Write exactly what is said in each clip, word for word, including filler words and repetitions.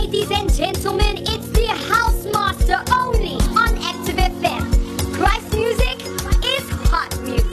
Ladies and gentlemen, it's the House Master only on Active F M. Christ music is hot music.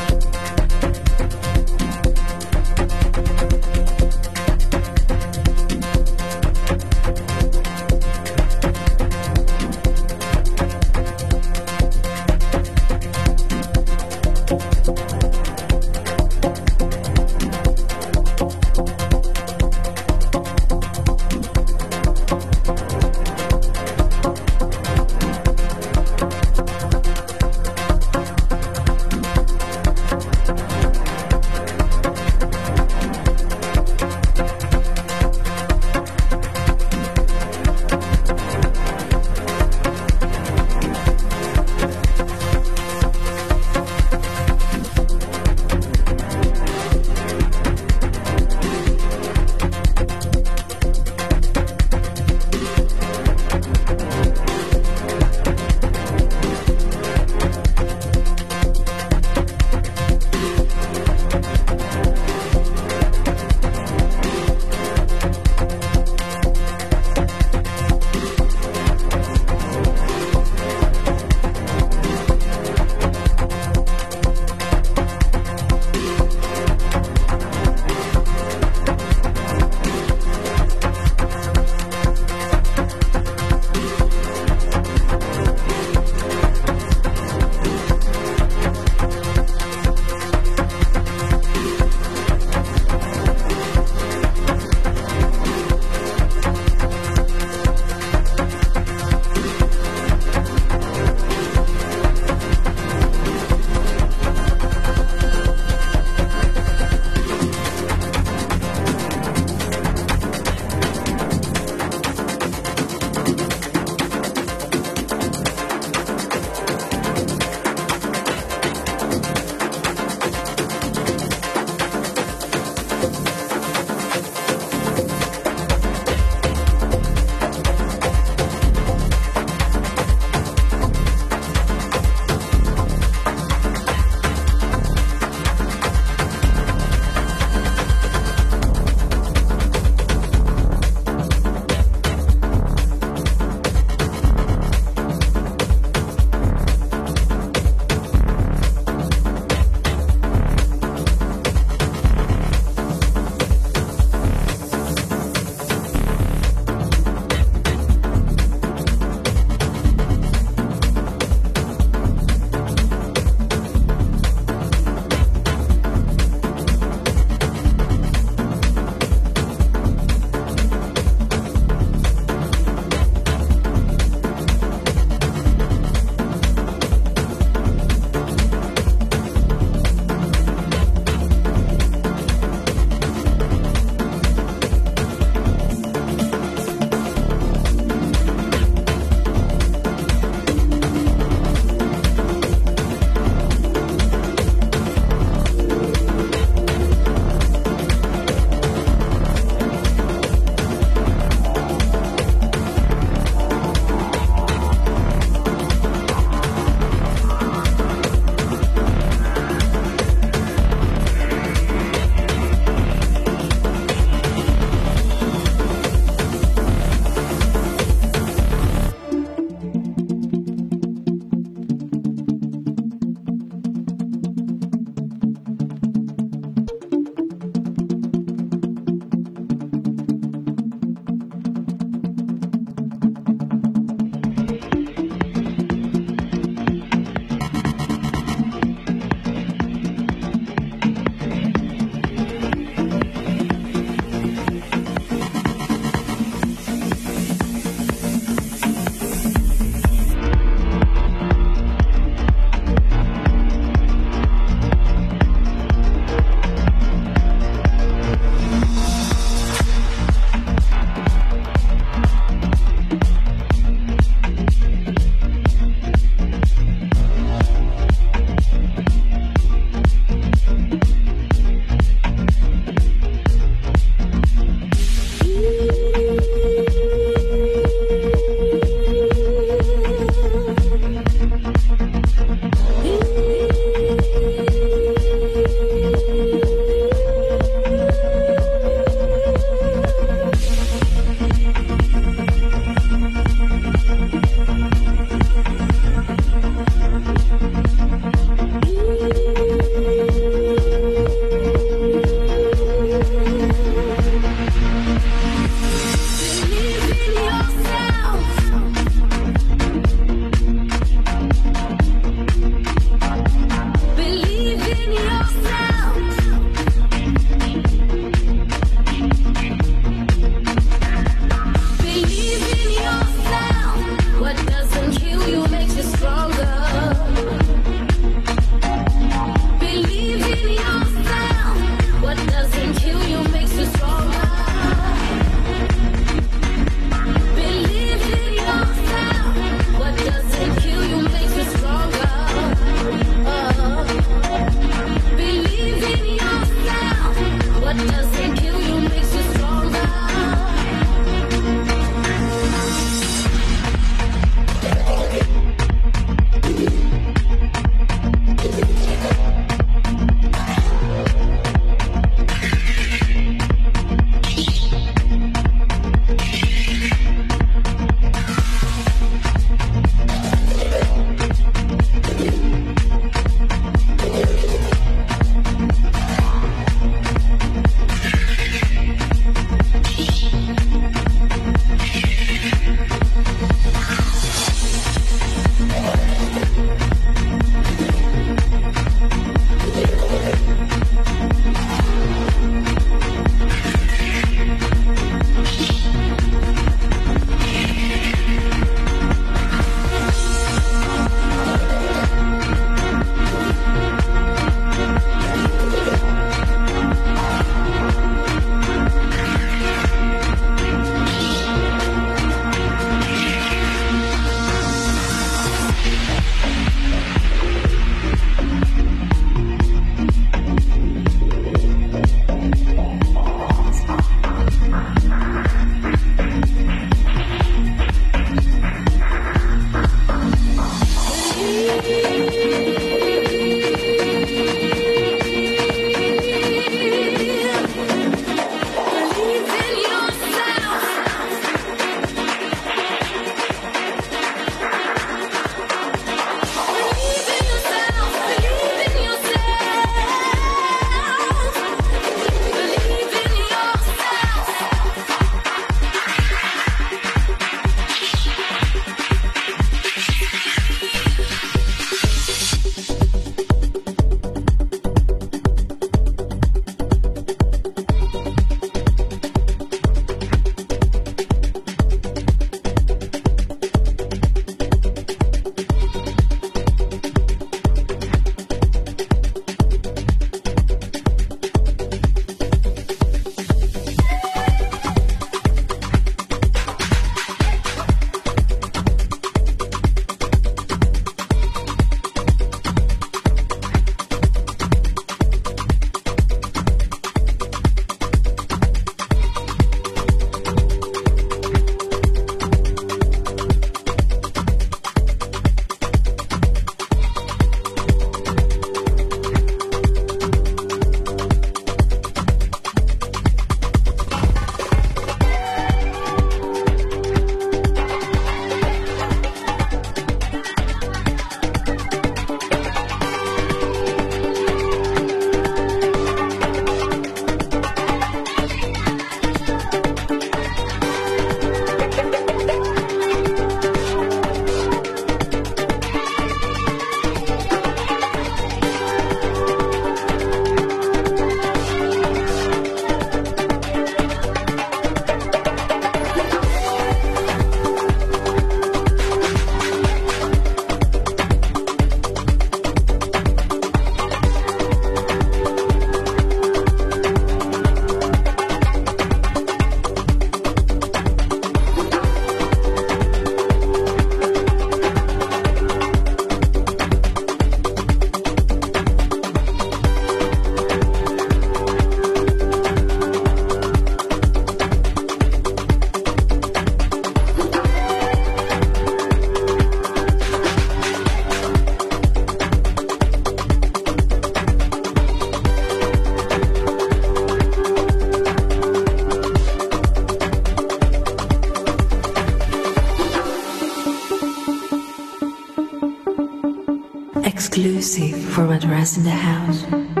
exclusive for Madras in the House.